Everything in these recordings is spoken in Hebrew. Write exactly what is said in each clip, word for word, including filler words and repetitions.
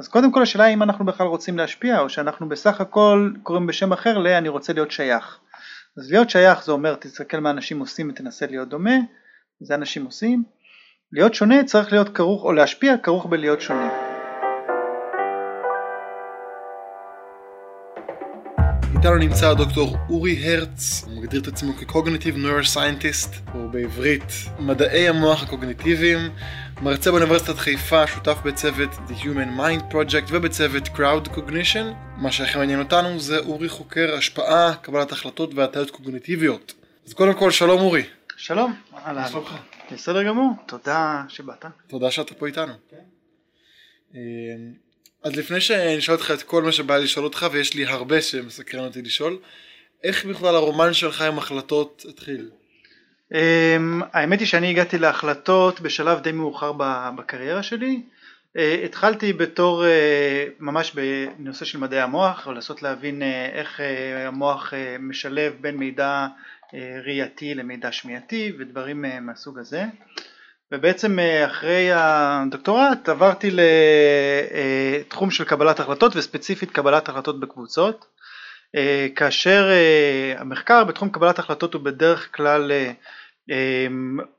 אז קודם כל השאלה אם אנחנו בכלל רוצים להשפיע, או שאנחנו בסך הכל קוראים בשם אחר ל- אני רוצה להיות שייך. אז להיות שייך זה אומר תסתכל מה אנשים עושים ותנסה להיות דומה, זה אנשים עושים. להיות שונה צריך להיות כרוך, או להשפיע כרוך בלהיות שונה. איתנו נמצא הדוקטור אורי הרץ, הוא מגדיר את עצמו כקוגניטיב נוירוסיינטיסט, או בעברית מדעי המוח הקוגניטיביים, מרצה באוניברסיטת חיפה, שותף בצוות The Human Mind Project ובצוות Crowd Cognition. מה שהכי מעניין אותנו זה אורי חוקר השפעה, קבלת החלטות והטיות קוגניטיביות. אז קודם כל שלום אורי. שלום. מה שלומך? בסדר גמור, תודה שבאת. תודה שאתה פה איתנו. כן. אז לפני שאני אשאל אותך את כל מה שבא לי לשאול אותך, ויש לי הרבה שמסקרן אותי לשאול, איך בכלל הרומן שלך עם החלטות התחיל? האמת היא שאני הגעתי להחלטות בשלב די מאוחר בקריירה שלי. התחלתי בתור ממש בנושא של מדעי המוח, ולנסות להבין איך המוח משלב בין מידע ראייתי למידע שמיעתי ודברים מהסוג הזה. ובעצם אחרי הדוקטורט עברתי לתחום של קבלת החלטות, וספציפית קבלת החלטות בקבוצות, כאשר המחקר בתחום קבלת החלטות הוא בדרך כלל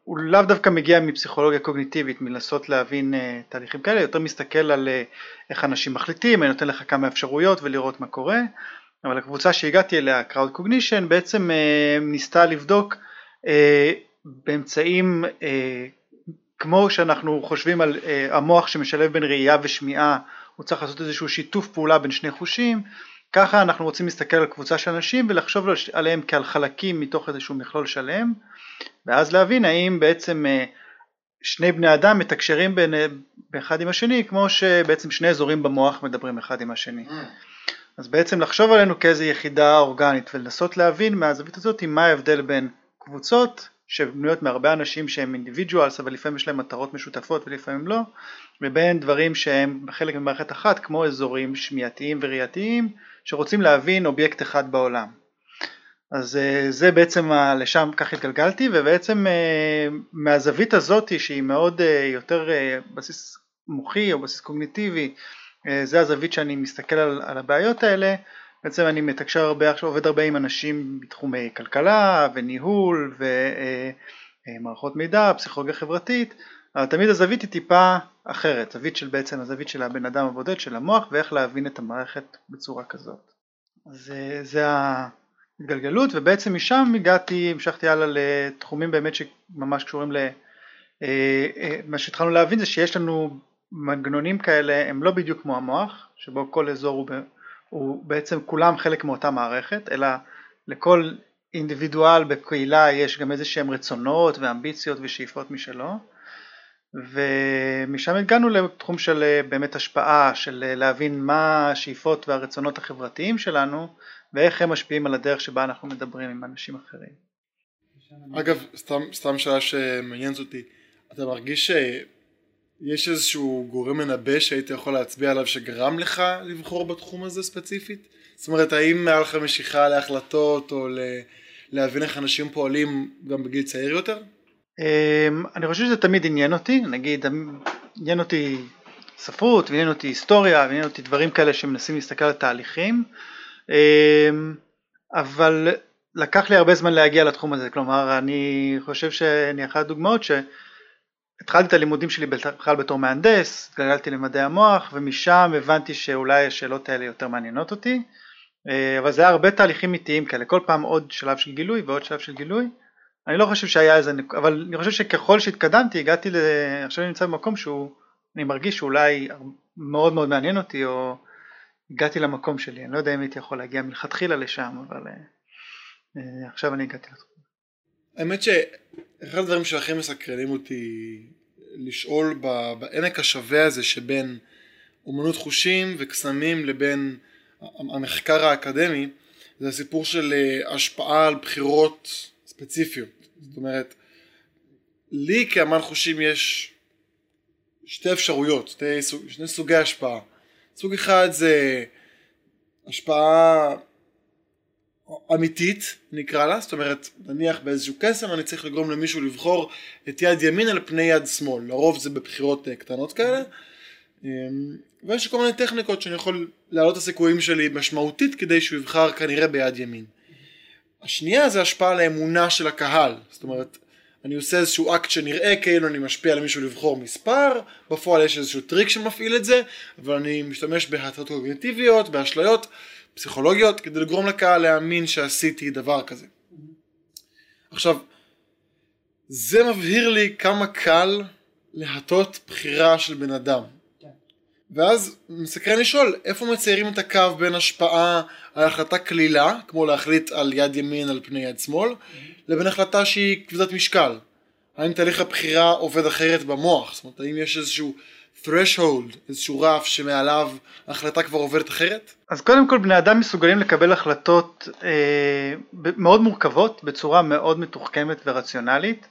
הוא לאו דווקא מגיע מפסיכולוגיה קוגניטיבית, מלנסות להבין תהליכים כאלה, יותר מסתכל על איך אנשים מחליטים, אני נותן לך כמה אפשרויות ולראות מה קורה. אבל הקבוצה שהגעתי אליה, Crowd Cognition, בעצם ניסתה לבדוק באמצעים כמו שאנחנו חושבים על המוח שמשלב בין ראייה ושמיעה, הוא צריך לעשות איזשהו שיתוף פעולה בין שני חושים, ככה אנחנו רוצים להסתכל על קבוצה של אנשים ולחשוב עליהם כעל חלקים מתוך איזשהו מכלול שלם, ואז להבין האם בעצם שני בני אדם מתקשרים בין, באחד עם השני, כמו שבעצם שני אזורים במוח מדברים אחד עם השני. אז בעצם לחשוב עלינו כאיזו יחידה אורגנית, ולנסות להבין מהזווית הזאת מה ההבדל בין קבוצות, שבנויות מהרבה אנשים שהם אינדיבידואלס, אבל לפעמים יש להם מטרות משותפות ולפעמים לא, ובין דברים שהם בחלק ממערכת אחת, כמו אזורים שמיעתיים וראייתיים, שרוצים להבין אובייקט אחד בעולם. אז זה בעצם, לשם כך התגלגלתי, ובעצם מהזווית הזאת, שהיא מאוד יותר בסיס מוחי או בסיס קוגניטיבי, זה הזווית שאני מסתכל על, על הבעיות האלה. בעצם אני מתקשר הרבה, עובד הרבה עם אנשים בתחומי כלכלה וניהול ומערכות מידע, פסיכולוגיה חברתית, אבל תמיד הזווית היא טיפה אחרת, זווית של בעצם הזווית של הבן אדם הבודד, של המוח, ואיך להבין את המערכת בצורה כזאת. אז זה ההתגלגלות, ובעצם משם הגעתי, המשכתי הלאה לתחומים באמת שממש קשורים ל... מה שהתחלנו להבין זה שיש לנו מנגנונים כאלה, הם לא בדיוק כמו המוח, שבו כל אזור הוא... הוא בעצם כולם חלק מאותה מערכת, אלא לכל אינדיבידואל בקהילה יש גם איזה שהם רצונות ואמביציות ושאיפות משלו, ומשם הגענו לתחום של באמת השפעה, של להבין מה השאיפות והרצונות החברתיים שלנו, ואיך הם משפיעים על הדרך שבה אנחנו מדברים עם אנשים אחרים. אגב, סתם, סתם שאלה שמעניינת אותי, אתה מרגיש ש... יש איזשהו גורם מנבא שהיית יכול להצביע עליו שגרם לך לבחור בתחום הזה ספציפית? זאת אומרת, האם היה לך משיכה להחלטות או להבין איך אנשים פועלים גם בגיל צעיר יותר? אני חושב שזה תמיד עניין אותי, נגיד, עניין אותי ספרות, עניין אותי היסטוריה, עניין אותי דברים כאלה שמנסים להסתכל על תהליכים, אבל לקח לי הרבה זמן להגיע לתחום הזה, כלומר, אני חושב שאני אחת הדוגמאות ש... התחלתי את הלימודים שלי בכלל בתור מהנדס, התגלגלתי למדעי המוח, ומשם הבנתי שאולי השאלות האלה יותר מעניינות אותי, אבל זה היה הרבה תהליכים איטיים כאלה, כל פעם עוד שלב של גילוי ועוד שלב של גילוי. אני לא חושב שהיה איזה, אבל אני חושב שככל שהתקדמתי, הגעתי ל... עכשיו אני נמצא במקום שהוא, אני מרגיש שאולי מאוד מאוד מעניין אותי, או הגעתי למקום שלי, אני לא יודע אם הייתי יכול להגיע מלכתחילה לשם, אבל עכשיו אני הגעתי לתחום. האמת שאחד הדברים שהכי מסקרנים אותי לשאול בעמק השווה הזה שבין אומנות חושים וקסמים לבין המחקר האקדמי, זה הסיפור של השפעה על בחירות ספציפיות. זאת אומרת, לי כאמן חושים יש שתי אפשרויות, שתי, שני סוגי השפעה. סוג אחד זה השפעה אמיתית נקרא לה, זאת אומרת נניח באיזשהו קסם אני צריך לגרום למישהו לבחור את יד ימין על פני יד שמאל, לרוב זה בבחירות קטנות כאלה, ויש כל מיני טכניקות שאני יכול להעלות את הסיכויים שלי משמעותית כדי שהוא יבחר כנראה ביד ימין. השנייה זה השפעה על האמונה של הקהל, זאת אומרת אני עושה איזשהו אקט שנראה כאילו אני משפיע על מישהו לבחור מספר, בפועל יש איזשהו טריק שמפעיל את זה, אבל אני משתמש בהטות קוגניטיביות, באשליות, פסיכולוגיות, כדי לגרום לקהל להאמין שעשיתי דבר כזה. עכשיו, זה מבהיר לי כמה קל להטות בחירה של בן אדם. ואז מסקרן לשאול, איפה מציירים את הקו בין השפעה על החלטה כלילה, כמו להחליט על יד ימין על פני יד שמאל, לבין החלטה שהיא כבדת משקל? האם תהליך הבחירה עובד אחרת במוח? זאת אומרת, האם יש איזשהו threshold, איזשהו רף שמעליו ההחלטה כבר עובדת אחרת? אז קודם כל, בני אדם מסוגלים לקבל החלטות אה, מאוד מורכבות, בצורה מאוד מתוחכמת ורציונלית,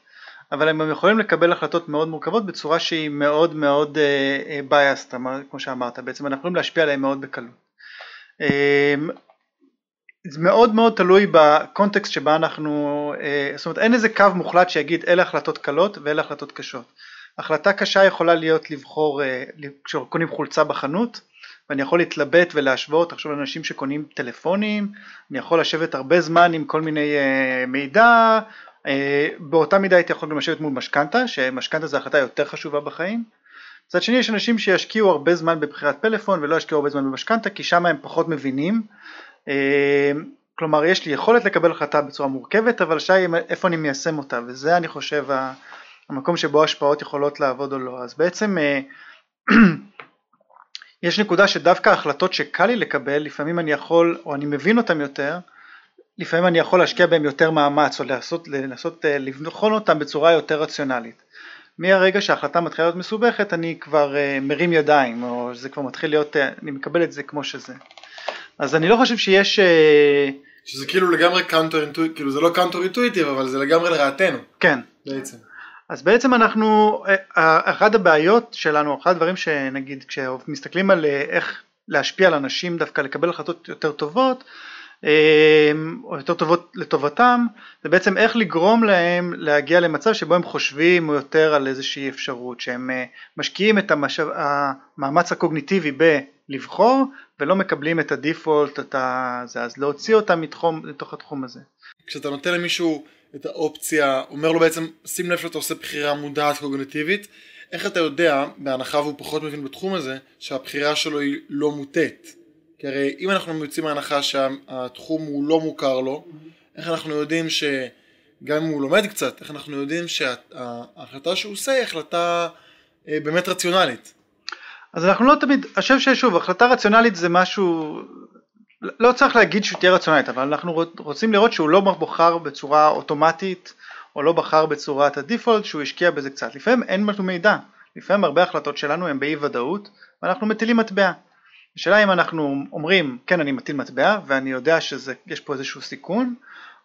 אבל הם יכולים לקבל החלטות מאוד מורכבות בצורה שהיא מאוד מאוד biased, כמו שאמרת, בעצם אנחנו יכולים להשפיע עליהם מאוד בקלות. זה מאוד מאוד תלוי בקונטקסט שבה אנחנו, זאת אומרת אין איזה קו מוחלט שיגיד אלה החלטות קלות ואלה החלטות קשות. החלטה קשה יכולה להיות לבחור, כשקונים חולצה בחנות, ואני יכול להתלבט ולהשוות, עכשיו אנשים שקונים טלפונים, אני יכול לשבת הרבה זמן עם כל מיני מידע, באותה מידה הייתי יכול גם לשבת מול משכנתה, שמשכנתה זו החלטה יותר חשובה בחיים. מצד שני יש אנשים שישקיעו הרבה זמן בבחירת פלאפון ולא ישקיעו הרבה זמן במשכנתה, כי שם הם פחות מבינים, כלומר יש לי יכולת לקבל החלטה בצורה מורכבת, אבל שי איפה אני מיישם אותה, וזה אני חושב המקום שבו השפעות יכולות לעבוד או לא. אז בעצם יש נקודה שדווקא ההחלטות שקל לי לקבל, לפעמים אני יכול או אני מבין אותם יותר, לפעמים אני יכול להשקיע בהם יותר מאמץ או לעשות, לנסות לבחון אותם בצורה יותר רציונלית. מהרגע שההחלטה מתחילה להיות מסובכת אני כבר uh, מרים ידיים, או זה כבר מתחיל להיות, uh, אני מקבל את זה כמו שזה. אז אני לא חושב שיש... Uh... שזה כאילו לגמרי קאונטר אינטואיטיב, כאילו זה לא קאונטר אינטואיטיב, אבל זה לגמרי לרעתנו. כן. בעצם. אז בעצם אנחנו, אחת הבעיות שלנו, אחת הדברים שנגיד כשמסתכלים על איך להשפיע על אנשים דווקא לקבל החלטות יותר טובות, או יותר טובות לטובתם, זה בעצם איך לגרום להם להגיע למצב שבו הם חושבים יותר על איזושהי אפשרות, שהם משקיעים את המשאב, המאמץ הקוגניטיבי בלבחור ולא מקבלים את הדיפולט, את הזה, אז להוציא אותם מתחום, לתוך התחום הזה. כשאתה נותן למישהו את האופציה, אומר לו בעצם שים לב שאתה עושה בחירה מודעת קוגניטיבית, איך אתה יודע, בהנחה והוא פחות מבין בתחום הזה, שהבחירה שלו היא לא מוטית? כי הרי אם אנחנו יוצאים מההנחה שהתחום הוא לא מוכר לו, איך אנחנו יודעים שגם אם הוא לומד קצת, איך אנחנו יודעים שההחלטה שהוא עושה היא החלטה באמת רציונלית? אז אנחנו לא תמיד, חושב ששוב, החלטה רציונלית זה משהו, לא צריך להגיד שהוא תהיה רציונלית, אבל אנחנו רוצים לראות שהוא לא בוחר בצורה אוטומטית, או לא בחר בצורת הדיפולט, שהוא השקיע בזה קצת. לפעמים אין משהו מידע, לפעמים הרבה החלטות שלנו הן באי ודאות, ואנחנו מטילים מטבע. השאלה אם אנחנו אומרים, כן אני מטיל מטבע ואני יודע שיש פה איזשהו סיכון,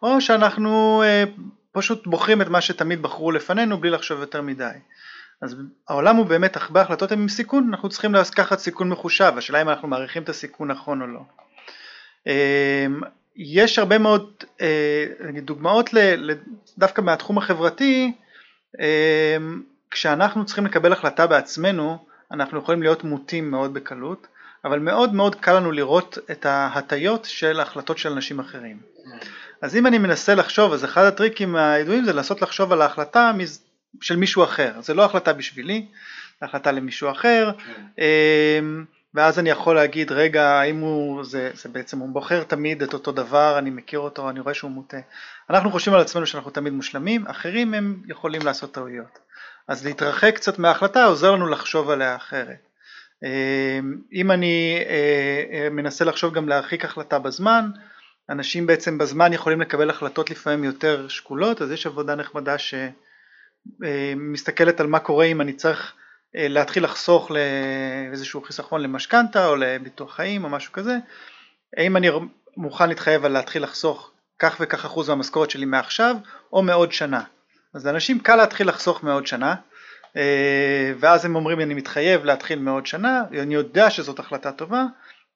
או שאנחנו אה, פשוט בוחרים את מה שתמיד בחרו לפנינו בלי לחשוב יותר מדי. אז העולם הוא באמת, הרבה החלטות הם עם סיכון, אנחנו צריכים לקחת סיכון מחושב, השאלה אם אנחנו מעריכים את הסיכון נכון או לא. אה, יש הרבה מאוד אה, דוגמאות ל, דווקא מהתחום החברתי, אה, כשאנחנו צריכים לקבל החלטה בעצמנו, אנחנו יכולים להיות מוטים מאוד בקלות, אבל מאוד מאוד קל לנו לראות את ההטיות של ההחלטות של אנשים אחרים. אז אם אני מנסה לחשוב, אז אחד הטריקים הידועים זה לעשות לחשוב על ההחלטה של מישהו אחר. זה לא החלטה בשבילי, זה החלטה למישהו אחר, ואז אני יכול להגיד, רגע, האם הוא, זה, זה בעצם הוא בוחר תמיד את אותו דבר, אני מכיר אותו, אני רואה שהוא מוטה. אנחנו חושבים על עצמנו שאנחנו תמיד מושלמים, אחרים הם יכולים לעשות טעויות. אז להתרחק קצת מההחלטה עוזר לנו לחשוב עליה אחרת. אם אני מנסה לחשוב גם להרחיק החלטה בזמן, אנשים בעצם בזמן יכולים לקבל החלטות לפעמים יותר שקולות, אז יש עבודה נחמדה שמסתכלת על מה קורה אם אני צריך להתחיל לחסוך לאיזשהו חיסכון למשכנתה או לביטוח חיים או משהו כזה, האם אני מוכן להתחייב על להתחיל לחסוך כך וכך אחוז מהמשכורת שלי מעכשיו או מעוד שנה. אז לאנשים קל להתחיל לחסוך מעוד שנה, ואז הם אומרים אני מתחייב להתחיל מעוד שנה, אני יודע שזאת החלטה טובה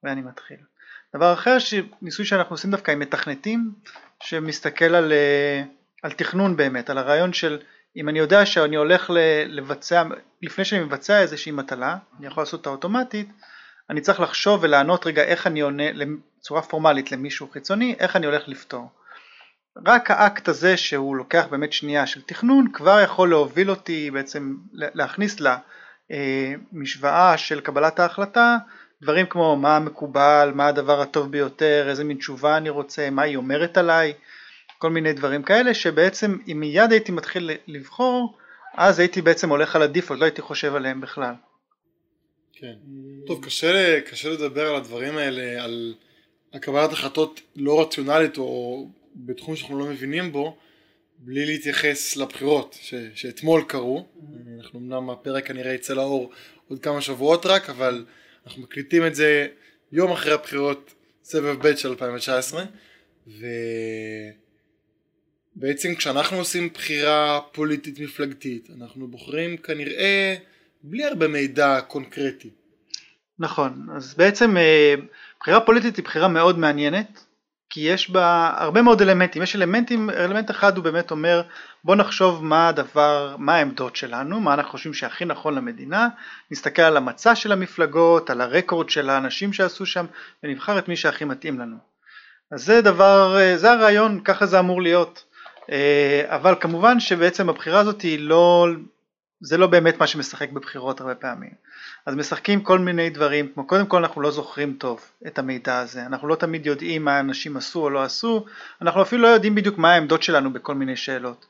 ואני מתחיל. דבר אחר שניסוי שאנחנו עושים דווקא עם מתכנתים, שמסתכל על, על תכנון באמת, על הרעיון של אם אני יודע שאני הולך לבצע, לפני שאני מבצע איזושהי מטלה, אני יכול לעשות אותה אוטומטית, אני צריך לחשוב ולענות רגע איך אני עונה בצורה פורמלית למישהו חיצוני, איך אני הולך לפתור. רק האקט הזה שהוא לוקח באמת שנייה של תכנון, כבר יכול להוביל אותי בעצם להכניס למשוואה של קבלת ההחלטה, דברים כמו מה מקובל, מה הדבר הטוב ביותר, איזה מין תשובה אני רוצה, מה היא אומרת עליי, כל מיני דברים כאלה שבעצם אם מיד הייתי מתחיל לבחור, אז הייתי בעצם הולך על הדיפולט, לא הייתי חושב עליהם בכלל. כן. טוב, קשה, קשה לדבר על הדברים האלה, על הקבלת החלטות לא רציונלית או בתחום שאנחנו לא מבינים בו, בלי להתייחס לבחירות ש, שאתמול קרו. אנחנו אמנם הפרק כנראה יצא לאור עוד כמה שבועות רק, אבל אנחנו מקליטים את זה יום אחרי הבחירות, סבב ב' של אלפיים תשע עשרה, ובעצם כשאנחנו עושים בחירה פוליטית מפלגתית, אנחנו בוחרים כנראה בלי הרבה מידע קונקרטי. נכון, אז בעצם בחירה פוליטית היא בחירה מאוד מעניינת, כי יש בה הרבה מאוד אלמנטים, יש אלמנטים, אלמנט אחד הוא באמת אומר, בוא נחשוב מה הדבר, מה העמדות שלנו, מה אנחנו חושבים שהכי נכון למדינה, נסתכל על המצע של המפלגות, על הרקורד של האנשים שעשו שם, ונבחר את מי שהכי מתאים לנו. אז זה דבר, זה הרעיון, ככה זה אמור להיות, אבל כמובן שבעצם הבחירה הזאת היא לא, זה לא באמת מה שמשחק בבחירות הרבה פעמים. אז משחקים כל מיני דברים, כמו קודם כל אנחנו לא זוכרים טוב את המידע הזה, אנחנו לא תמיד יודעים מה אנשים עשו או לא עשו, אנחנו אפילו לא יודעים בדיוק מה העמדות שלנו בכל מיני שאלות.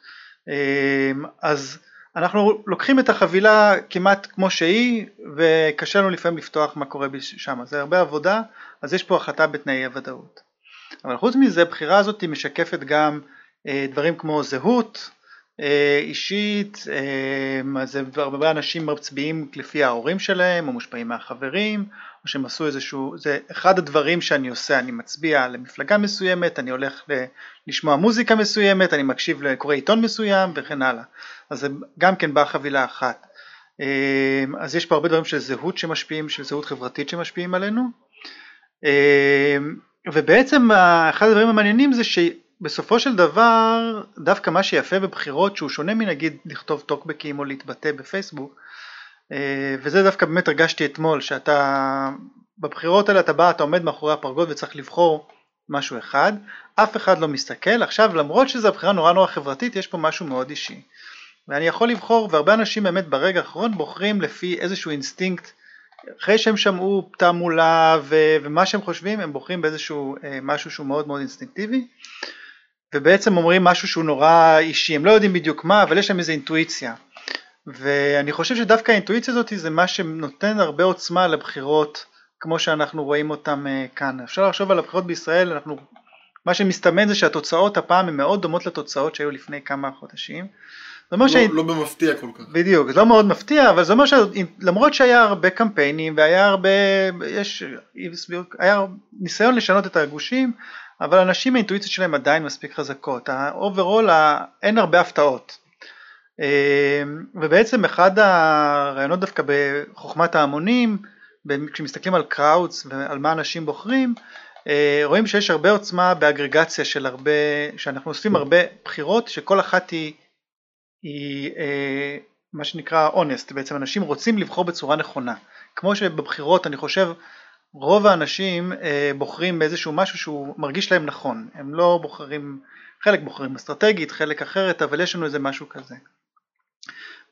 אז אנחנו לוקחים את החבילה כמעט כמו שהיא, וקשה לנו לפעמים לפתוח מה קורה שם, זה הרבה עבודה, אז יש פה החלטה בתנאי הוודאות. אבל חוץ מזה, הבחירה הזאת משקפת גם דברים כמו זהות, אישית, אז הרבה אנשים מצביעים לפי ההורים שלהם, או מושפעים מהחברים, או שהם עשו איזשהו, זה אחד הדברים שאני עושה, אני מצביע למפלגה מסוימת, אני הולך לשמוע מוזיקה מסוימת, אני מקשיב לקורא עיתון מסוים וכן הלאה. אז זה גם כן באה חבילה אחת. אז יש פה הרבה דברים של זהות שמשפיעים, של זהות חברתית שמשפיעים עלינו, ובעצם אחד הדברים המעניינים זה ש... בסופו של דבר, דווקא מה שיפה בבחירות, שהוא שונה מנגיד לכתוב טוקבקים או להתבטא בפייסבוק, וזה דווקא באמת הרגשתי אתמול, שאתה בבחירות האלה אתה בא, אתה עומד מאחורי הפרגוד וצריך לבחור משהו אחד, אף אחד לא מסתכל, עכשיו למרות שזו הבחירה נורא נורא חברתית, יש פה משהו מאוד אישי, ואני יכול לבחור, והרבה אנשים באמת ברגע האחרון בוחרים לפי איזשהו אינסטינקט, אחרי שהם שמעו תעמולה ו- ומה שהם חושבים, הם בוחרים באיזשהו משהו שהוא מאוד מאוד אינסטינקטיבי, ובעצם אומרים משהו שהוא נורא אישי, הם לא יודעים בדיוק מה, אבל יש שם איזו אינטואיציה. ואני חושב שדווקא האינטואיציה הזאת זה מה שנותן הרבה עוצמה לבחירות, כמו שאנחנו רואים אותם כאן. אפשר לחשוב על הבחירות בישראל, אנחנו, מה שמסתמן זה שהתוצאות הפעם הן מאוד דומות לתוצאות שהיו לפני כמה חודשים. לא, שה... לא במפתיע כל כך. בדיוק, זה לא מאוד מפתיע, אבל זה אומר שלמרות שהיה הרבה קמפיינים, והיה הרבה, יש, היה ניסיון לשנות את הגושים, אבל אנשים האינטואיציות שלהם עדיין מספיק חזקות, האוברול אין הרבה הפתעות, ובעצם אחד הרעיונות דווקא בחוכמת ההמונים, כשמסתכלים על קראוטס ועל מה אנשים בוחרים, רואים שיש הרבה עוצמה באגרגציה של הרבה, שאנחנו עושים הרבה בחירות שכל אחת היא, היא מה שנקרא honest, בעצם אנשים רוצים לבחור בצורה נכונה, כמו שבבחירות אני חושב, רוב האנשים אה, בוחרים באיזשהו משהו שהוא מרגיש להם נכון, הם לא בוחרים, חלק בוחרים אסטרטגית, חלק אחרת, אבל יש לנו איזה משהו כזה.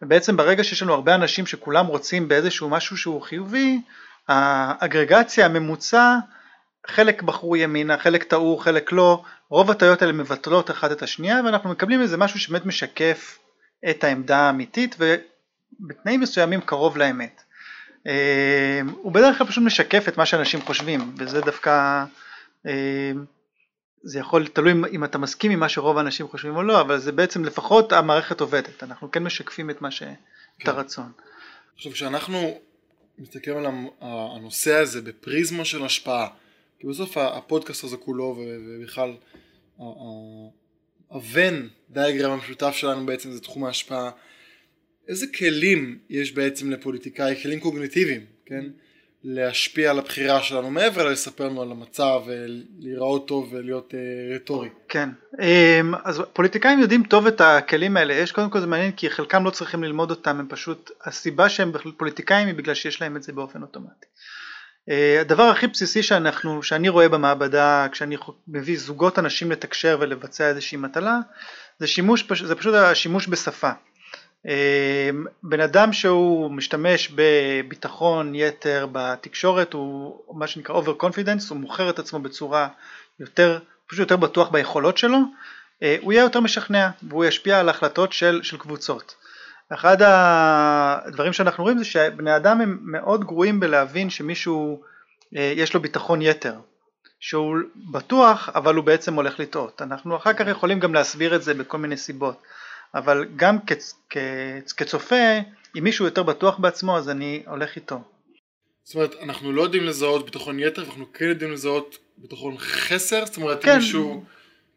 ובעצם ברגע שיש לנו הרבה אנשים שכולם רוצים באיזשהו משהו שהוא חיובי, האגרגציה הממוצע, חלק בחרו ימינה, חלק טעו, חלק לא, רוב הטעויות האלה מבטלות אחת את השנייה, ואנחנו מקבלים איזה משהו שבאמת משקף את העמדה האמיתית, ובתנאים מסוימים קרוב לאמת. הוא בדרך כלל פשוט משקף את מה שאנשים חושבים, וזה דווקא, זה יכול, תלוי אם אתה מסכים עם מה שרוב האנשים חושבים או לא, אבל זה בעצם לפחות המערכת עובדת, אנחנו כן משקפים את מה ש... את הרצון. עכשיו, כשאנחנו מסתכלים על הנושא הזה בפריזמה של השפעה, כי בסוף הפודקאסט הזה כולו, ובכלל הוון דיאגרם המשותף שלנו בעצם זה תחום ההשפעה, איזה כלים יש בעצם לפוליטיקאי, כלים קוגניטיביים, כן? להשפיע על הבחירה שלנו מעבר לספר לנו על המצב ולראות טוב ולהיות רטורי. כן, אז פוליטיקאים יודעים טוב את הכלים האלה. יש קודם כל, זה מעניין כי חלקם לא צריכים ללמוד אותם, הם פשוט, הסיבה שהם פוליטיקאים היא בגלל שיש להם את זה באופן אוטומטי. הדבר הכי בסיסי שאנחנו, שאני רואה במעבדה כשאני מביא זוגות אנשים לתקשר ולבצע איזושהי מטלה, זה שימוש, זה פשוט השימוש בשפה. בן אדם שהוא משתמש בביטחון יתר בתקשורת הוא מה שנקרא over confidence, הוא מוכר את עצמו בצורה יותר, פשוט יותר בטוח ביכולות שלו, הוא יהיה יותר משכנע והוא ישפיע על ההחלטות של, של קבוצות. אחד הדברים שאנחנו רואים זה שבני אדם הם מאוד גרועים בלהבין שמישהו יש לו ביטחון יתר, שהוא בטוח אבל הוא בעצם הולך לטעות. אנחנו אחר כך יכולים גם להסביר את זה בכל מיני סיבות, אבל גם כצ... כצ... כצופה, אם מישהו יותר בטוח בעצמו אז אני הולך איתו. זאת אומרת, אנחנו לא יודעים לזהות ביטחון יתר, ואנחנו כן יודעים לזהות ביטחון חסר. זאת אומרת, כן. מישהו...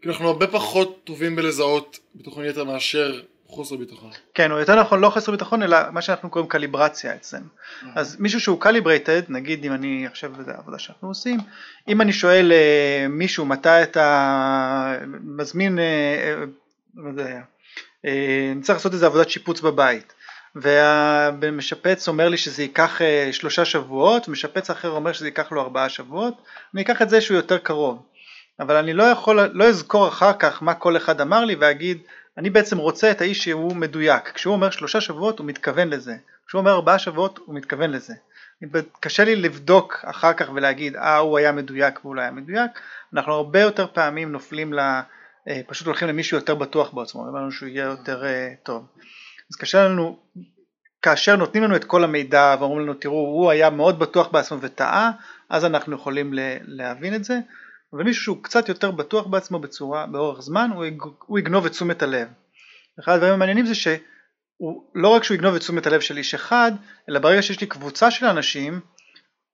אנחנו הרבה פחות טובים בלזהות ביטחון יתר מאשר חוסר ביטחון. כן, או יותר נכון, לא חסר ביטחון, אלא מה שאנחנו קוראים קליברציה אצלנו. Mm-hmm. אז מישהו שהוא קליברייטד, נגיד אם אני עכשיו, זה העבודה שאנחנו עושים, אם אני שואל אה, מישהו מתי אתה מזמין, לא יודע, אה, אה, אני צריך לעשות איזה עבודת שיפוץ בבית, והמשפץ אומר לי שזה ייקח שלושה שבועות, משפץ אחר אומר שזה ייקח לו ארבעה שבועות, אני אקח את זה שהוא יותר קרוב, אבל אני לא יכול, לא אזכור אחר כך מה כל אחד אמר לי ואגיד, אני בעצם רוצה את האיש שהוא מדויק, כשהוא אומר שלושה שבועות הוא מתכוון לזה, כשהוא אומר ארבעה שבועות הוא מתכוון לזה, קשה לי לבדוק אחר כך ולהגיד, אה הוא היה מדויק והוא לא היה מדויק. אנחנו הרבה יותר פעמים נופלים ל... פשוט הולכים למישהו יותר בטוח בעצמו, אמרנו שהוא יהיה יותר טוב. אז כאשר, לנו, כאשר נותנים לנו את כל המידע ואומרים לנו תראו הוא היה מאוד בטוח בעצמו וטעה, אז אנחנו יכולים להבין את זה, אבל מישהו שהוא קצת יותר בטוח בעצמו בצורה, באורך זמן, הוא יגנוב את תשומת הלב. אחד הדברים המעניינים זה שהוא לא רק שהוא יגנוב את תשומת הלב של איש אחד, אלא ברגע שיש לי קבוצה של אנשים,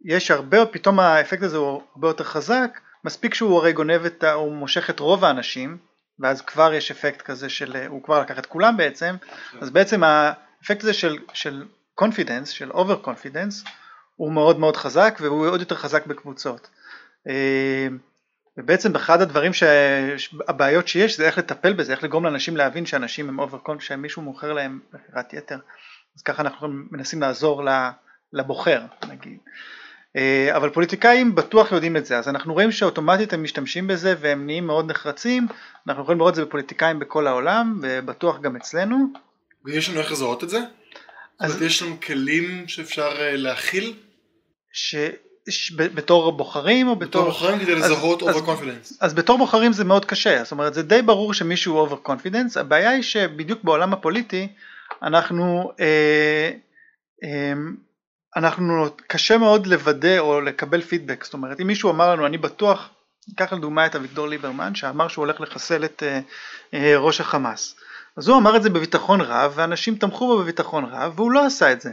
יש הרבה, פתאום האפקט הזה הוא הרבה יותר חזק, מספיק שהוא הרי גונב את, הוא מושך את רוב האנשים, ואז כבר יש אפקט כזה של, הוא כבר לקח את כולם בעצם, אז בעצם האפקט הזה של, של confidence, של over confidence, הוא מאוד מאוד חזק, והוא עוד יותר חזק בקבוצות. ובעצם אחד הדברים שהבעיות שיש, זה איך לטפל בזה, איך לגרום לאנשים להבין שאנשים הם over confidence, שמישהו מוכר להם בחירת יתר, אז ככה אנחנו מנסים לעזור לבוחר, נגיד. אבל פוליטיקאים בטוח יודעים את זה, אז אנחנו רואים שאוטומטית הם משתמשים בזה והם נהיים מאוד נחרצים. אנחנו יכולים לראות את זה בפוליטיקאים בכל העולם ובטוח גם אצלנו. ויש לנו איך לזהות את זה? אז... זאת אומרת, יש לנו כלים שאפשר להכיל? ש... ש... בתור בוחרים או בתור... בתור בוחרים כדי לזהות אז, over confidence. אז, אז בתור בוחרים זה מאוד קשה, זאת אומרת זה די ברור שמישהו over confidence, הבעיה היא שבדיוק בעולם הפוליטי אנחנו... אה, אה, אנחנו קשה מאוד לוודא או לקבל פידבק, זאת אומרת אם מישהו אמר לנו אני בטוח, ניקח לדוגמה את אביגדור ליברמן שאמר שהוא הולך לחסל את אה, אה, ראש החמאס, אז הוא אמר את זה בביטחון רב ואנשים תמכו בו בביטחון רב והוא לא עשה את זה,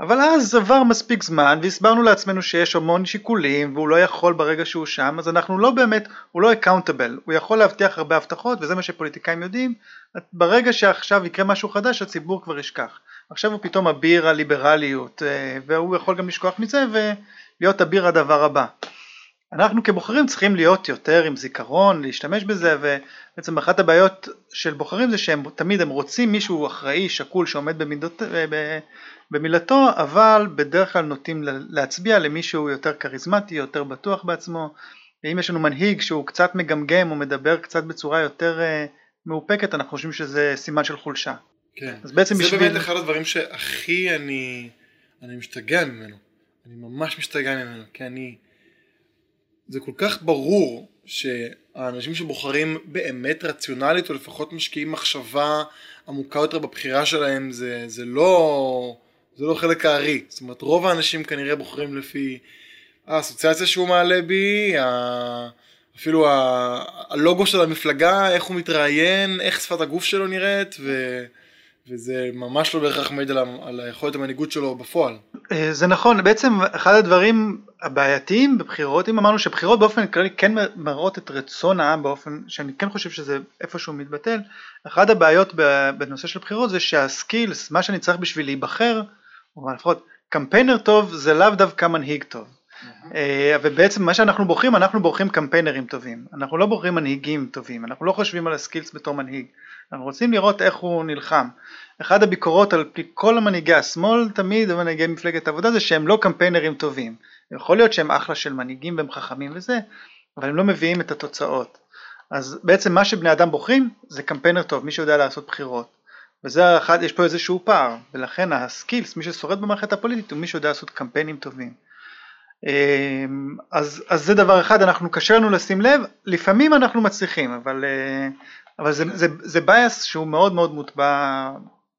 אבל אז עבר מספיק זמן והסברנו לעצמנו שיש המון שיקולים והוא לא יכול ברגע שהוא שם, אז אנחנו לא באמת, הוא לא אקאונטבל, הוא יכול להבטיח הרבה הבטחות וזה מה שפוליטיקאים יודעים, ברגע שעכשיו יקרה משהו חדש הציבור כבר ישכח, עכשיו הוא פתאום אביר הליברליות, והוא יכול גם לשכוח מזה ולהיות אביר הדבר הבא. אנחנו כבוחרים צריכים להיות יותר עם זיכרון, להשתמש בזה, ובעצם אחת הבעיות של בוחרים זה שהם תמיד הם רוצים מישהו אחראי, שקול, שעומד במידות, במילתו, אבל בדרך כלל נוטים להצביע למישהו יותר קריזמטי, יותר בטוח בעצמו, ואם יש לנו מנהיג שהוא קצת מגמגם, הוא מדבר קצת בצורה יותר מאופקת, אנחנו חושבים שזה סימן של חולשה. כן. אז בעצם זה בשביל... באמת אחד הדברים שהכי אני, אני משתגע ממנו, אני ממש משתגע ממנו, כי אני, זה כל כך ברור שהאנשים שבוחרים באמת רציונלית או לפחות משקיעים מחשבה עמוקה יותר בבחירה שלהם, זה, זה לא, זה לא חלק הערי, זאת אומרת רוב האנשים כנראה בוחרים לפי האסוציאציה שהוא מעלה בי, ה... אפילו ה... הלוגו של המפלגה, איך הוא מתראיין, איך שפת הגוף שלו נראית ו... וזה ממש לא בהכרח מעיד על, על היכולת המנהיגות שלו בפועל. זה נכון, בעצם אחד הדברים הבעייתיים בבחירות, אם אמרנו שבחירות באופן כללי כן מראות את רצון העם באופן, שאני כן חושב שזה איפשהו מתבטל, אחת הבעיות בנושא של בחירות זה שהסקילס, מה שאני צריך בשביל להיבחר, או לפחות קמפיינר טוב זה לאו דווקא מנהיג טוב. ובעצם מה שאנחנו בוחרים, אנחנו בוחרים קמפיינרים טובים, אנחנו לא בוחרים מנהיגים טובים, אנחנו לא חושבים על הסקילס בתור מנהיג, אנחנו רוצים לראות איך הוא נלחם. אחד הביקורות על פי כל המנהיגי השמאל תמיד ומנהיגי מפלגת עבודה זה שהם לא קמפיינרים טובים, יכול להיות שהם אחלה של מנהיגים והם חכמים וזה, אבל הם לא מביאים את התוצאות. אז בעצם מה שבני אדם בוחרים זה קמפיינר טוב, מי שיודע לעשות בחירות, וזה אחד, יש פה איזשהו פער, ולכן הסקילס, מי ששורד במערכת הפוליטית הוא מי שיודע לעשות קמפיינים טובים. אז, אז זה דבר אחד, אנחנו קשרנו לשים לב, לפעמים אנחנו מצליחים, אבל, אבל זה, זה, זה בייס שהוא מאוד מאוד מוטבע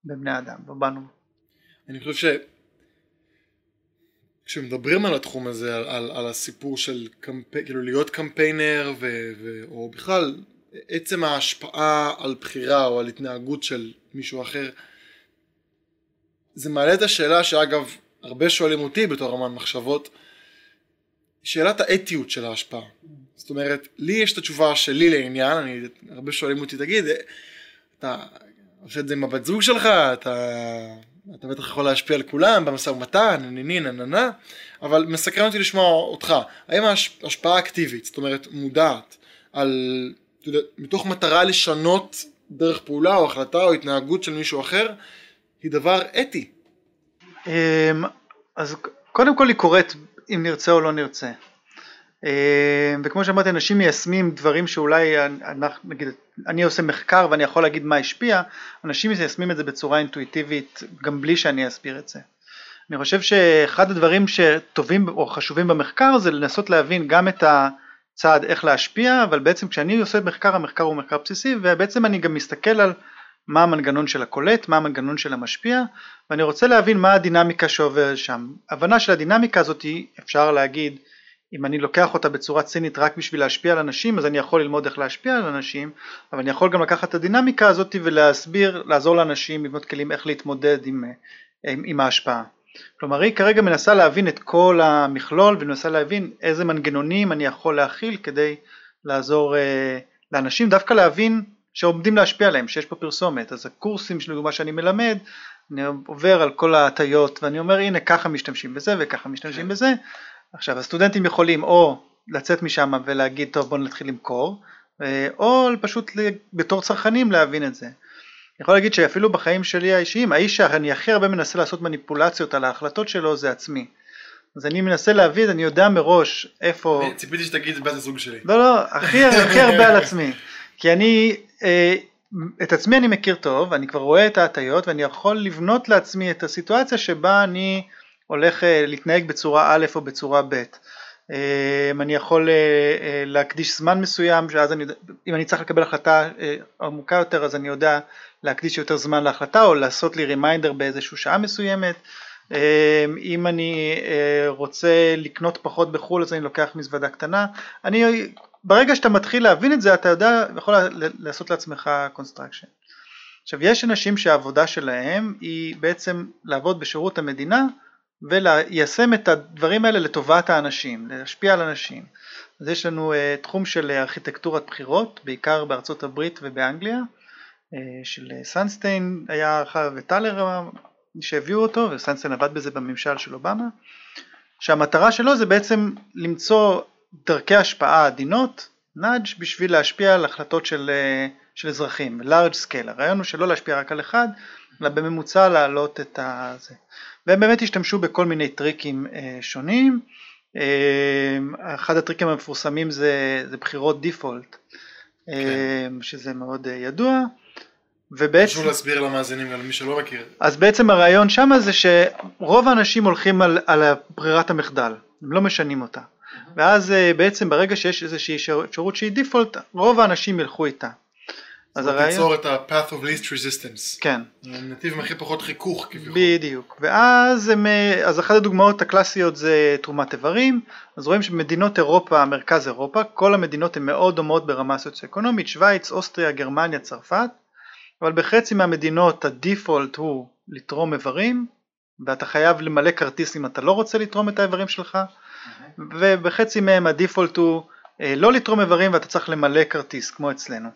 בבני אדם, בבנו. אני חושב שכשמדברים על התחום הזה, על, על, על הסיפור של קמפי, כאילו להיות קמפיינר ו, ו, או בכלל עצם ההשפעה על בחירה או על התנהגות של מישהו אחר, זה מעלה את השאלה שאגב הרבה שואלים אותי בתור אמן מחשבות, שאלת האתיות של ההשפעה. זאת אומרת, לי יש את התשובה שלי לעניין, אני, הרבה שואלים אותי, תגיד, אתה עושה את זה עם הבת זוג שלך, אתה, אתה בטח יכול להשפיע על כולם, במשא ומתן, נני, נננה, אבל מסקרן אותי לשמוע אותך, האם ההשפעה אקטיבית, זאת אומרת, מודעת, על, יודע, מתוך מטרה לשנות דרך פעולה או החלטה או התנהגות של מישהו אחר, היא דבר אתי. אז קודם כל היא קוראת, אם נרצה או לא נרצה, וכמו שאמרתי, אנשים מיישמים דברים שאולי, נגיד, אני עושה מחקר ואני יכול להגיד מה השפיע, אנשים מיישמים את זה בצורה אינטואיטיבית גם בלי שאני אסביר את זה. אני חושב שאחד הדברים שטובים או חשובים במחקר זה לנסות להבין גם את הצעד איך להשפיע, אבל בעצם כשאני עושה מחקר, המחקר הוא מחקר בסיסי, ובעצם אני גם מסתכל על מה המנגנון של הקולט, מה המנגנון של המשפיע, ואני רוצה להבין מה הדינמיקה שעובר שם. הבנה של הדינמיקה הזאת היא, אפשר להגיד, אם אני לוקח אותה בצורה צינית רק בשביל להשפיע על אנשים, אז אני יכול ללמוד איך להשפיע על אנשים, אבל אני יכול גם לקחת את הדינמיקה הזאת ולהסביר, לעזור לאנשים, לבנות כלים איך להתמודד עם, עם, עם ההשפעה. כלומר, היא כרגע מנסה להבין את כל המכלול, ומנסה להבין איזה מנגנונים אני יכול להכיל כדי לעזור אה, לאנשים, דווקא להבין שעומדים להשפיע עליהם, שיש פה פרסומת. אז הקורסים של מה שאני מלמד, אני עובר על כל ההטיות, ואני אומר, הנה, ככה משתמשים בזה, וככה משתמשים בזה. עכשיו, הסטודנטים יכולים או לצאת משם ולהגיד, טוב, בוא נתחיל למכור, או פשוט בתור צרכנים להבין את זה. אני יכול להגיד שאפילו בחיים שלי האישיים, האיש שאני הכי הרבה מנסה לעשות מניפולציות על ההחלטות שלו, זה עצמי. אז אני מנסה להבין, אני יודע מראש איפה... ציפיתי שתגיד בת הזוג שלי. לא, לא, הכי הרבה על עצמי. כי אני... את עצמי אני מכיר טוב, אני כבר רואה את ההטיות ואני יכול לבנות לעצמי את הסיטואציה שבה אני הולך להתנהג בצורה א' או בצורה ב'. אני יכול להקדיש זמן מסוים, שאז אני, אם אני צריך לקבל החלטה עמוקה יותר, אז אני יודע להקדיש יותר זמן להחלטה או לעשות לי רימיינדר באיזושהי שעה מסוימת. אם אני רוצה לקנות פחות בחול, אז אני לוקח מזוודה קטנה. אני... ברגע שאתה מתחיל להבין את זה, אתה יודע, יכול לעשות לעצמך קונסטרקשן. עכשיו, יש אנשים שהעבודה שלהם היא בעצם לעבוד בשירות המדינה, וליישם את הדברים האלה לטובת האנשים, להשפיע על אנשים. אז יש לנו uh, תחום של ארכיטקטורת בחירות, בעיקר בארצות הברית ובאנגליה, uh, של סנסטיין היה ערכה וטלר שהביאו אותו, וסנסטיין עבד בזה בממשל של אובמה, שהמטרה שלו זה בעצם למצוא דרכי השפעה עדינות, נאג' בשביל להשפיע על החלטות של, של אזרחים, large scale. הרעיון הוא שלא להשפיע רק על אחד, אלא בממוצע להעלות את זה. והם באמת השתמשו בכל מיני טריקים אה, שונים. אה, אחד הטריקים המפורסמים זה, זה בחירות דיפולט, כן. אה, שזה מאוד אה, ידוע. ובעצם... חשוב להסביר למאזינים ולמי שלא מכיר. אז בעצם הרעיון שם זה שרוב האנשים הולכים על, על ברירת המחדל, הם לא משנים אותה. ואז בעצם ברגע שיש איזושהי אפשרות שהיא דיפולט, רוב האנשים ילכו איתה. אז הרעיון... תיצור את ה-path of least resistance. כן. נתיב הכי פחות חיכוך כביכול. בדיוק. ואז הם, אז אחת הדוגמאות הקלאסיות זה תרומת איברים. אז רואים שמדינות אירופה, מרכז אירופה, כל המדינות הן מאוד דומות ברמה סוציו-אקונומית, שוויץ, אוסטריה, גרמניה, צרפת, אבל בחצי מהמדינות הדיפולט הוא לתרום איברים, ואתה חייב למלא כרטיס אם אתה לא רוצה לתרום את האיברים שלך, ובחצי מהם הדיפולט הוא לא לתרום איברים ואתה צריך למלא כרטיס כמו אצלנו.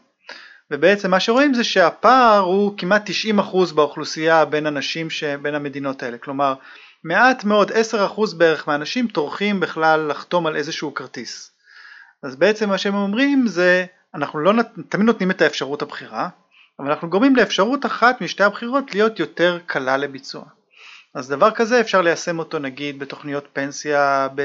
ובעצם מה שרואים זה שהפער הוא כמעט תשעים אחוז באוכלוסייה בין אנשים שבין המדינות האלה. כלומר מעט מאוד, עשרה אחוז בערך מהאנשים טורחים בכלל לחתום על איזשהו כרטיס. אז בעצם מה שהם אומרים זה, אנחנו לא תמיד נותנים את האפשרות הבחירה, אבל אנחנו גורמים לאפשרות אחת משתי הבחירות להיות יותר קלה לביצוע. אז דבר כזה אפשר ליישם אותו נגיד בתוכניות פנסיה, ב...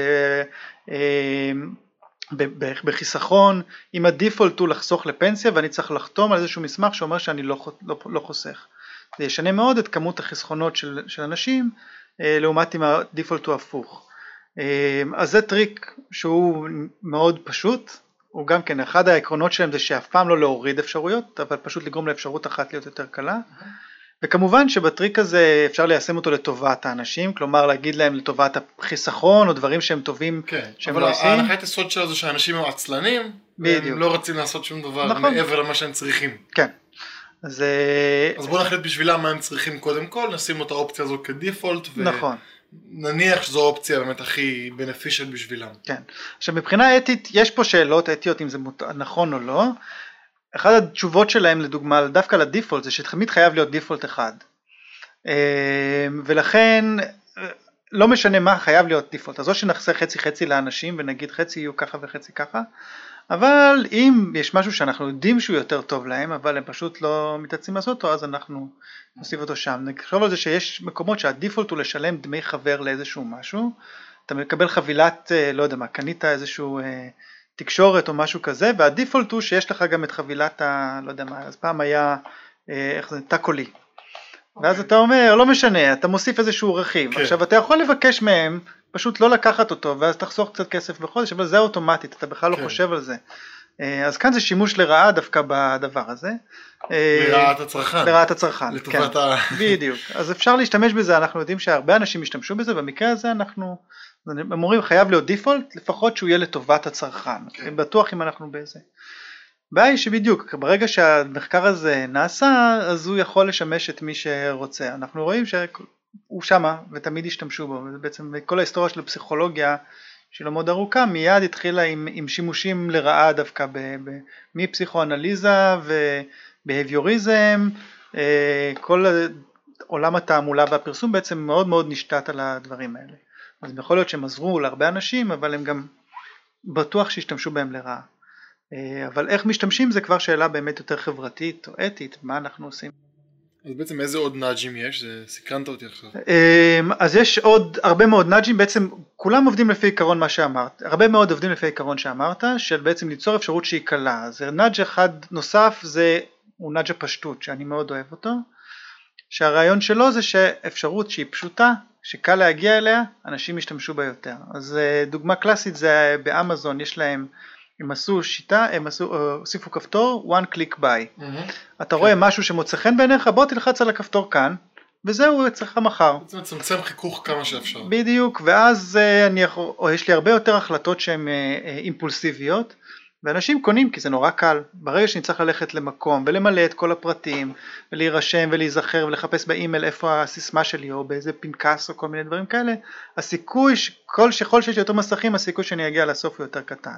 בחיסכון, אם הדיפולט הוא לחסוך לפנסיה ואני צריך לחתום על איזשהו מסמך שאומר שאני לא, לא, לא חוסך. זה ישנה מאוד את כמות החסכונות של, של אנשים, לעומת אם הדיפולט הוא הפוך. אז זה טריק שהוא מאוד פשוט, הוא גם כן אחד העקרונות שלהם זה שאף פעם לא להוריד אפשרויות, אבל פשוט לגרום לאפשרות אחת להיות יותר קלה. וכמובן שבטריק הזה אפשר ליישם אותו לטובת האנשים, כלומר להגיד להם לטובת החיסכון או דברים שהם טובים שהם לא עושים. אבל ההנחת הסוד שלה זה שהאנשים הם עצלנים, והם לא רוצים לעשות שום דבר מעבר למה שהם צריכים. כן. אז בואו נחליט בשבילה מה הם צריכים קודם כל, נשים את האופציה הזו כדיפולט, ונניח שזו אופציה באמת הכי בנפישת בשבילם. כן. עכשיו מבחינה אתית, יש פה שאלות אתיות אם זה נכון או לא, אחת התשובות שלהם לדוגמה, דווקא לדיפולט, זה שתמיד חייב להיות דיפולט אחד. ולכן, לא משנה מה חייב להיות דיפולט. אז או שנחסה חצי חצי לאנשים, ונגיד חצי יהיו ככה וחצי ככה, אבל אם יש משהו שאנחנו יודעים שהוא יותר טוב להם, אבל הם פשוט לא מתעצים לעשות אותו, אז אנחנו נוסיף אותו שם. נחשוב על זה שיש מקומות שהדיפולט הוא לשלם דמי חבר לאיזשהו משהו, אתה מקבל חבילת, לא יודע מה, קנית איזשהו... תקשורת או משהו כזה, והדיפולט הוא שיש לך גם את חבילת ה... לא יודע מה, אז פעם היה, איך זה, תקולי. Okay. ואז אתה אומר, לא משנה, אתה מוסיף איזשהו רכיב. Okay. עכשיו, אתה יכול לבקש מהם, פשוט לא לקחת אותו, ואז תחסוך קצת כסף בחודש, אבל זה אוטומטית, אתה בכלל okay. לא חושב על זה. אז כאן זה שימוש לרעה דווקא בדבר הזה. לרעת הצרכן. לרעת הצרכן, כן. ה... בדיוק. אז אפשר להשתמש בזה, אנחנו יודעים שהרבה אנשים משתמשו בזה, במקרה הזה אנחנו... המורים חייב להיות דיפולט, לפחות שהוא יהיה לטובת הצרכן, okay. בטוח אם אנחנו באיזה. הבעיה היא שבדיוק, ברגע שהמחקר הזה נעשה, אז הוא יכול לשמש את מי שרוצה. אנחנו רואים שהוא שמה, ותמיד השתמשו בו, ובעצם כל ההיסטוריה של הפסיכולוגיה, שהיא לא מאוד ארוכה, מיד התחילה עם, עם שימושים לרעה דווקא, מפסיכואנליזה ובהביוריזם, כל עולם התעמולה והפרסום בעצם מאוד מאוד נשתת על הדברים האלה. אז יכול להיות שהם עזרו להרבה אנשים, אבל הם גם בטוח שהשתמשו בהם לרעה. אבל איך משתמשים זה כבר שאלה באמת יותר חברתית או אתית, מה אנחנו עושים. אז בעצם איזה עוד נאג'ים יש? זה סקרנת אותי עכשיו. אז יש עוד הרבה מאוד נאג'ים, בעצם כולם עובדים לפי עיקרון מה שאמרת, הרבה מאוד עובדים לפי עיקרון שאמרת, של בעצם ליצור אפשרות שהיא קלה. אז נאג' אחד נוסף זה, הוא נאג' הפשטות, שאני מאוד אוהב אותו, שהרעיון שלו זה שאפשרות שהיא פשוטה, שקל להגיע אליה, אנשים ישתמשו בה יותר. אז דוגמה קלאסית זה באמזון, יש להם, הם עשו שיטה, הם עשו, הוסיפו כפתור, one click buy. אתה רואה משהו שמוצא חן בעיניך, בוא תלחץ על הכפתור כאן, וזהו אצלך מחר. זה מצמצם חיכוך כמה שאפשר. בדיוק, ואז אני, או יש לי הרבה יותר החלטות שהן אימפולסיביות, ואנשים קונים כי זה נורא קל, ברגע שאני צריך ללכת למקום ולמלא את כל הפרטים ולהירשם ולהיזכר ולחפש באימייל איפה הסיסמה שלי או באיזה פנקס או כל מיני דברים כאלה, הסיכוי שכל שכל שיש יותר מסכים הסיכוי שאני אגיע לסוף הוא יותר קטן.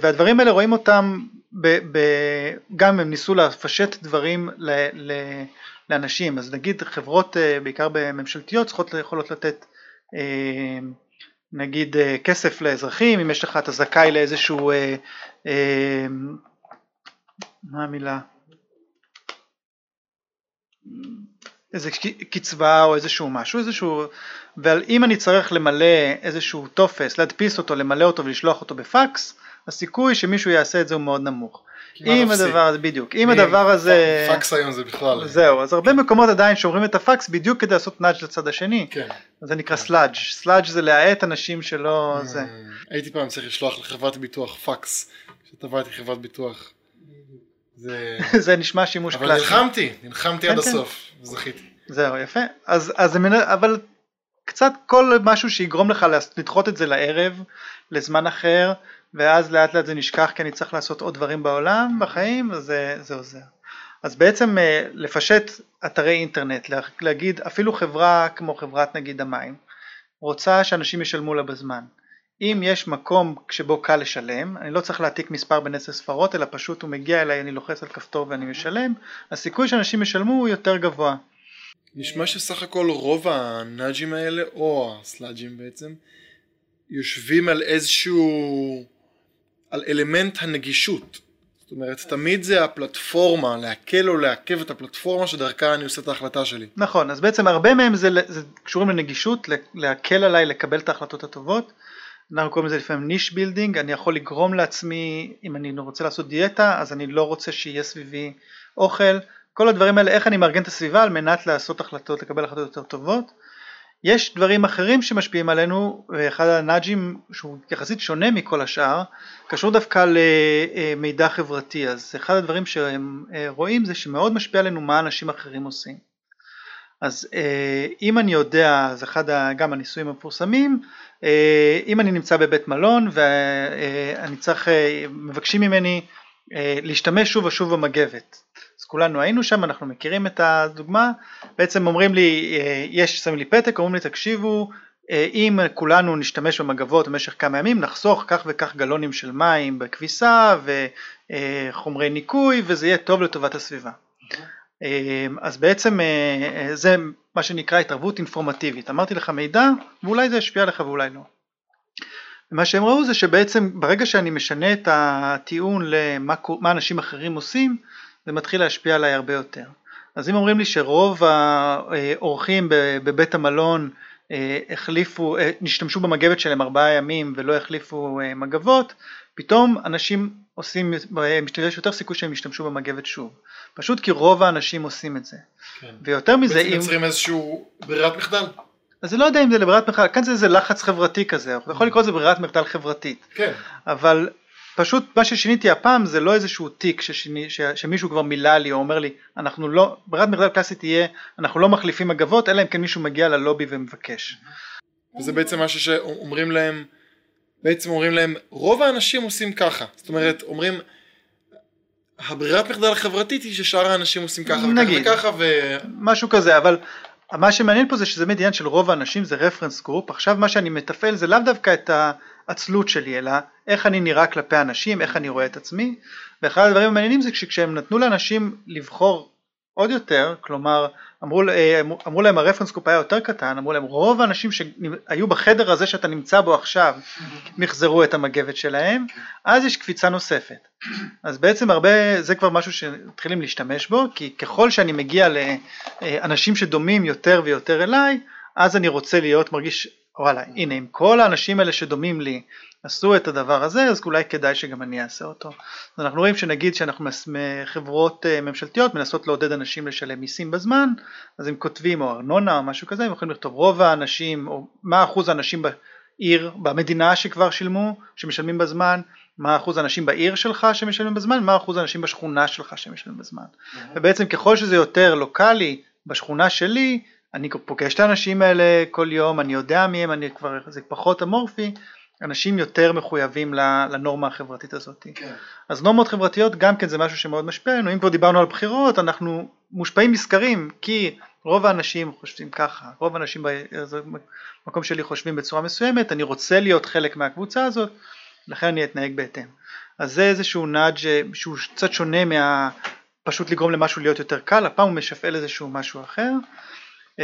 והדברים האלה רואים אותם, ב- ב- גם הם ניסו לפשט דברים ל- ל- לאנשים, אז נגיד חברות בעיקר בממשלתיות צריכות יכולות לתת נגיד כסף לאזרחים, אם יש לך אתה זכאי לאיזשהו, אה, אה, מה המילה, איזה קצבה או איזשהו משהו, איזשהו, אבל אם אני צריך למלא איזשהו טופס, להדפיס אותו, למלא אותו ולשלוח אותו בפקס, הסיכוי שמישהו יעשה את זה הוא מאוד נמוך. אם הדבר הזה, בדיוק, אם הדבר הזה... פקס היום זה בכלל. זהו, אז הרבה מקומות עדיין שומרים את הפקס בדיוק כדי לעשות נאג' לצד השני. כן. זה נקרא סלאג'. סלאג' זה להעט אנשים שלא... הייתי פעם צריך לשלוח לחברת ביטוח פקס, שתבעתי חברת ביטוח. זה נשמע שימוש קלאסי. אבל נלחמתי, נלחמתי עד הסוף, זכיתי. זהו, יפה. אבל קצת כל משהו שיגרום לך לדחות את זה לערב, לזמן אחר, ואז לאט לאט זה נשכח כי אני צריך לעשות עוד דברים בעולם, בחיים, אז זה, זה עוזר. אז בעצם לפשט אתרי אינטרנט, להגיד אפילו חברה כמו חברת נגיד המים, רוצה שאנשים ישלמו לה בזמן. אם יש מקום שבו קל לשלם, אני לא צריך להעתיק מספר בין עשר ספרות, אלא פשוט הוא מגיע אליי, אני לוחץ על כפתור ואני משלם, הסיכוי שאנשים ישלמו הוא יותר גבוה. נשמע שסך הכל רוב הנאג'ים האלה, או הסלאג'ים בעצם, יושבים על איזשהו, על אלמנט הנגישות. זאת אומרת, תמיד זה הפלטפורמה, להקל או לעכב את הפלטפורמה שדרכה אני עושה את ההחלטה שלי. נכון, אז בעצם הרבה מהם זה, זה קשורים לנגישות, להקל עליי, לקבל את ההחלטות הטובות. אנחנו קוראים לזה לפעמים ניש בילדינג, אני יכול לגרום לעצמי, אם אני רוצה לעשות דיאטה, אז אני לא רוצה שיהיה סביבי אוכל. כל הדברים האלה, איך אני מארגן את הסביבה על מנת לעשות החלטות, לקבל החלטות יותר טובות. יש דברים אחרים שמשפיעים עלינו, אחד הנאג'ים שהוא יחסית שונה מכל השאר, קשור דווקא למידע חברתי, אז אחד הדברים שהם רואים זה שמאוד משפיע עלינו מה אנשים אחרים עושים. אז אם אני יודע, אז אחד גם הניסויים המפורסמים, אם אני נמצא בבית מלון ואני צריך, מבקשים ממני להשתמש שוב ושוב במגבת. אז כולנו היינו שם, אנחנו מכירים את הדוגמה, בעצם אומרים לי, יש, שמים לי פתק, אומרים לי תקשיבו, אם כולנו נשתמש במגבות במשך כמה ימים, נחסוך כך וכך גלונים של מים בכביסה וחומרי ניקוי, וזה יהיה טוב לטובת הסביבה. אז בעצם זה מה שנקרא התערבות אינפורמטיבית, אמרתי לך מידע, ואולי זה ישפיע לך ואולי לא. מה שהם ראו זה שבעצם ברגע שאני משנה את הטיעון למה מה אנשים אחרים עושים, זה מתחיל להשפיע עליי הרבה יותר. אז אם אומרים לי שרוב האורחים בבית המלון החליפו, נשתמשו במגבת שלהם ארבעה ימים ולא החליפו מגבות, פתאום אנשים עושים, יש יותר סיכוי שהם ישתמשו במגבת שוב. פשוט כי רוב האנשים עושים את זה. כן. ויותר מזה, בעצם אם... יוצרים איזשהו ברירת מחדל. אז אני לא יודע אם זה לברירת מחדל, כאן זה איזה לחץ חברתי כזה, אתה יכול לקרוא את זה ברירת מחדל חברתית. כן. אבל... פשוט מה ששיניתי הפעם זה לא איזשהו תיק ששיני, ש, שמישהו כבר מילה לי או אומר לי אנחנו לא, ברירת מחדל קלאסית תהיה אנחנו לא מחליפים מגבות אלא אם כן מישהו מגיע ללובי ומבקש. וזה בעצם משהו שאומרים להם, בעצם אומרים להם רוב האנשים עושים ככה, זאת אומרת אומרים הברירת מחדל החברתית היא ששאר האנשים עושים ככה נגיד, וככה ו... משהו כזה, אבל מה שמעניין פה זה שזה מדיין של רוב האנשים, זה רפרנס גרופ, עכשיו מה שאני מטפל זה לאו דווקא את ה... עצלות שלי, אלא איך אני נראה כלפי אנשים, איך אני רואה את עצמי, ואחד הדברים המעניינים זה כשהם נתנו לאנשים לבחור עוד יותר, כלומר אמרו, אמרו להם הרפרנס גרופ היה יותר קטן, אמרו להם רוב האנשים שהיו בחדר הזה שאתה נמצא בו עכשיו מחזרו את המגבת שלהם, אז יש קפיצה נוספת. אז בעצם הרבה, זה כבר משהו שתחילים להשתמש בו, כי ככל שאני מגיע לאנשים שדומים יותר ויותר אליי, אז אני רוצה להיות מרגיש וואלה, הנה, אם כל האנשים האלה שדומים לי עשו את הדבר הזה, אז אולי כדאי שגם אני אעשה אותו. אז אנחנו רואים שנגיד שאנחנו חברות ממשלתיות מנסות לעודד אנשים לשלם מיסים בזמן, אז הם כותבים או ארנונה או משהו כזה, הם יכולים לכתוב רוב האנשים, או מה אחוז האנשים בעיר, במדינה שכבר שילמו, שמשלמים בזמן, מה אחוז האנשים בעיר שלך שמשלמים בזמן, מה אחוז האנשים בשכונה שלך שמשלמים בזמן. ובעצם ככל שזה יותר לוקלי בשכונה שלי, אני פוגש את האנשים האלה כל יום, אני יודע מהם, אני כבר, זה פחות אמורפי, אנשים יותר מחויבים לנורמה החברתית הזאת. כן. אז נורמות חברתיות גם כן זה משהו שמאוד משפיע לנו, אם כבר דיברנו על בחירות, אנחנו מושפעים מסקרים, כי רוב האנשים חושבים ככה, רוב האנשים במקום שלי חושבים בצורה מסוימת, אני רוצה להיות חלק מהקבוצה הזאת, לכן אני אתנהג בהתאם. אז זה איזשהו נאג' שהוא קצת שונה מה, פשוט לגרום למשהו להיות יותר קל, הפעם הוא משפעל איזשהו משהו אחר, Um,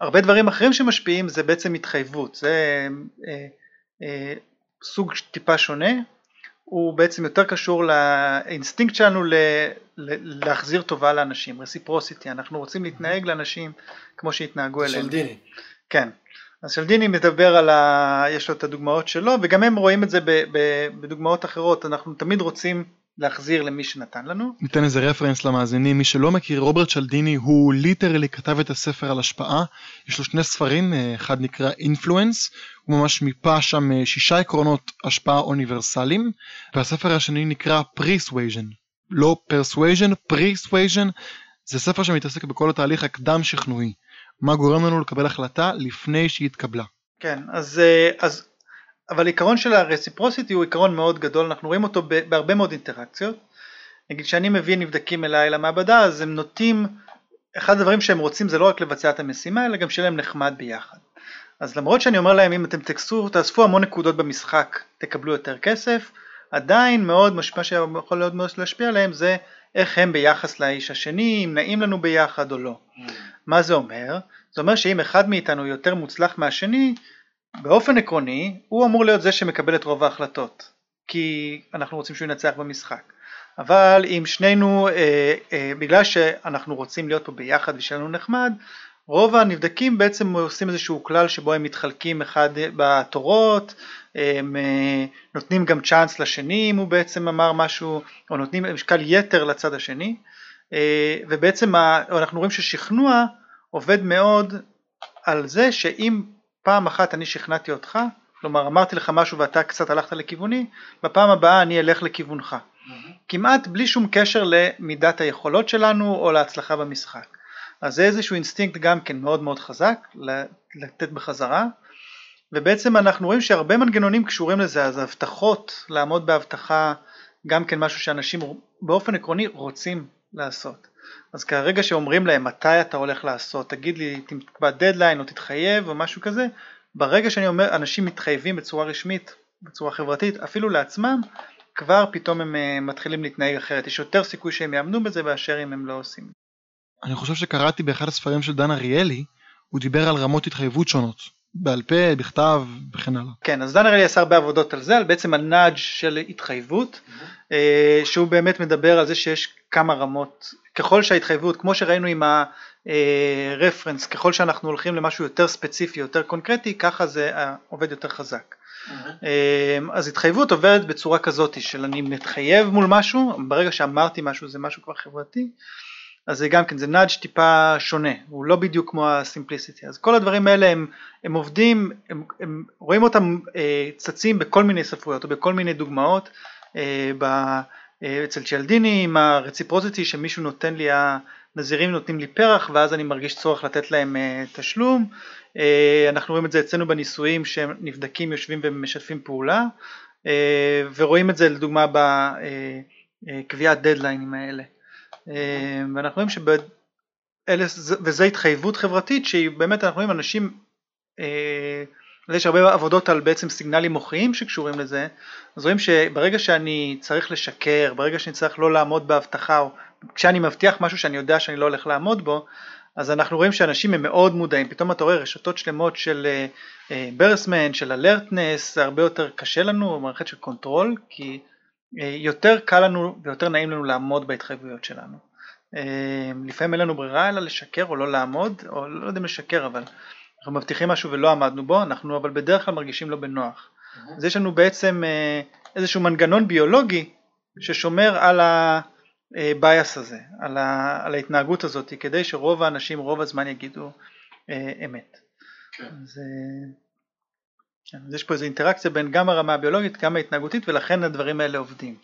הרבה דברים אחרים שמשפיעים זה בעצם התחייבות, זה uh, uh, סוג טיפה שונה, הוא בעצם יותר קשור לאינסטינקט שלנו ל- ל- להחזיר טובה לאנשים, רסיפרוסיטי, אנחנו רוצים להתנהג לאנשים כמו שהתנהגו אליהם. שלדיני. כן, אז שלדיני מדבר על, ה... יש לו את הדוגמאות שלו וגם הם רואים את זה ב- ב- בדוגמאות אחרות, אנחנו תמיד רוצים להחזיר למי שנתן לנו. ניתן איזה רפרנס למאזינים, מי שלא מכיר, רוברט צ'לדיני הוא ליטרלי כתב את הספר על השפעה, יש לו שני ספרים, אחד נקרא Influence, הוא ממש מיפה שם שישה עקרונות השפעה אוניברסליים, והספר השני נקרא Persuasion, לא Persuasion, Persuasion, זה ספר שמתעסק בכל התהליך הקדם שכנועי, מה גורם לנו לקבל החלטה לפני שהיא התקבלה. כן, אז... אז... אבל עיקרון של הרסיפרוסיטי הוא עיקרון מאוד גדול, אנחנו רואים אותו בהרבה מאוד אינטראקציות, נגיד שאני מביא נבדקים אליי למעבדה, אז הם נוטים, אחד הדברים שהם רוצים זה לא רק לבצע את המשימה, אלא גם שיהיה להם נחמד ביחד. אז למרות שאני אומר להם, אם אתם תקסו, תאספו המון נקודות במשחק, תקבלו יותר כסף, עדיין מאוד, מה שיכול מאוד מאוד להשפיע עליהם, זה איך הם ביחס לאיש השני, אם נעים לנו ביחד או לא. מה זה אומר? זה אומר שאם אחד מאיתנו יותר מוצלח מהשני, באופן עקרוני הוא אמור להיות זה שמקבל את רוב ההחלטות, כי אנחנו רוצים שהוא ינצח במשחק. אבל אם שנינו, אה, אה, בגלל שאנחנו רוצים להיות פה ביחד ושלנו נחמד, רוב הנבדקים בעצם עושים איזשהו כלל שבו הם מתחלקים אחד בתורות, הם נותנים גם צ'אנס לשני אם הוא בעצם אמר משהו, או נותנים משקל יתר לצד השני, ובעצם אנחנו רואים ששכנוע עובד מאוד על זה שאם פעם אחת אני שכנעתי אותך, כלומר אמרתי לך משהו ואתה קצת הלכת לכיווני, בפעם הבאה אני אלך לכיוונך, כמעט בלי שום קשר למידת היכולות שלנו או להצלחה במשחק. אז זה איזשהו אינסטינקט גם כן מאוד מאוד חזק, לתת בחזרה, ובעצם אנחנו רואים שהרבה מנגנונים קשורים לזה, אז הבטחות, לעמוד בהבטחה, גם כן משהו שאנשים באופן עקרוני רוצים לעשות. אז כרגע שאומרים להם מתי אתה הולך לעשות, תגיד לי תקבע דדליין או תתחייב או משהו כזה, ברגע שאני אומר אנשים מתחייבים בצורה רשמית, בצורה חברתית, אפילו לעצמם, כבר פתאום הם מתחילים להתנהג אחרת, יש יותר סיכוי שהם יאמנו בזה באשר אם הם לא עושים. אני חושב שקראתי באחד הספרים של דן אריאלי, הוא דיבר על רמות התחייבות שונות, בעל פה, בכתב, וכן הלאה. כן, אז דן אריאלי עשה הרבה עבודות על זה, על בעצם הנאג' של התחייבות, mm-hmm. שהוא באמת מדבר על זה שיש כמה רמות, ככל שההתחייבות, כמו שראינו עם הרפרנס, ככל שאנחנו הולכים למשהו יותר ספציפי, יותר קונקרטי, ככה זה עובד יותר חזק. Mm-hmm. אז התחייבות עוברת בצורה כזאת, של אני מתחייב מול משהו, ברגע שאמרתי משהו, זה משהו כבר חברתי, אז זה גם כן, זה נאג' טיפה שונה, הוא לא בדיוק כמו הסימפליסיטי, אז כל הדברים האלה הם, הם עובדים, הם, הם רואים אותם אה, צצים בכל מיני ספרויות, או בכל מיני דוגמאות, אה, ב, אה, אצל צ'יאלדיני עם הרציפרוסיטי, שמישהו נותן לי, הנזירים נותנים לי פרח, ואז אני מרגיש צורך לתת להם אה, תשלום, אה, אנחנו רואים את זה אצלנו בניסויים, שהם נבדקים, יושבים ומשתפים פעולה, אה, ורואים את זה לדוגמה בקביעת דדליינים האלה. ואנחנו רואים שזו התחייבות חברתית שהיא באמת אנחנו רואים אנשים, יש הרבה עבודות על בעצם סיגנלים מוחיים שקשורים לזה, אז רואים שברגע שאני צריך לשקר, ברגע שאני צריך לא לעמוד בהבטחה, או כשאני מבטיח משהו שאני יודע שאני לא הולך לעמוד בו, אז אנחנו רואים שאנשים הם מאוד מודעים, פתאום אתה רואה רשתות שלמות של ברסמן, של אלרטנס, זה הרבה יותר קשה לנו, מערכת של קונטרול, כי יותר קל לנו ויותר נעים לנו לעמוד בהתחייבויות שלנו. לפעמים אין לנו ברירה אלא לשקר או לא לעמוד, או לא יודעים לשקר, אבל אנחנו מבטיחים משהו ולא עמדנו בו, אנחנו אבל בדרך כלל מרגישים לא בנוח. אז יש לנו בעצם איזשהו מנגנון ביולוגי ששומר על הבייס הזה, על ההתנהגות הזאת, כדי שרוב האנשים רוב הזמן יגידו אמת. אז אז יש פה איזו אינטראקציה בין גם הרמה הביולוגית, גם ההתנהגותית, ולכן הדברים האלה עובדים.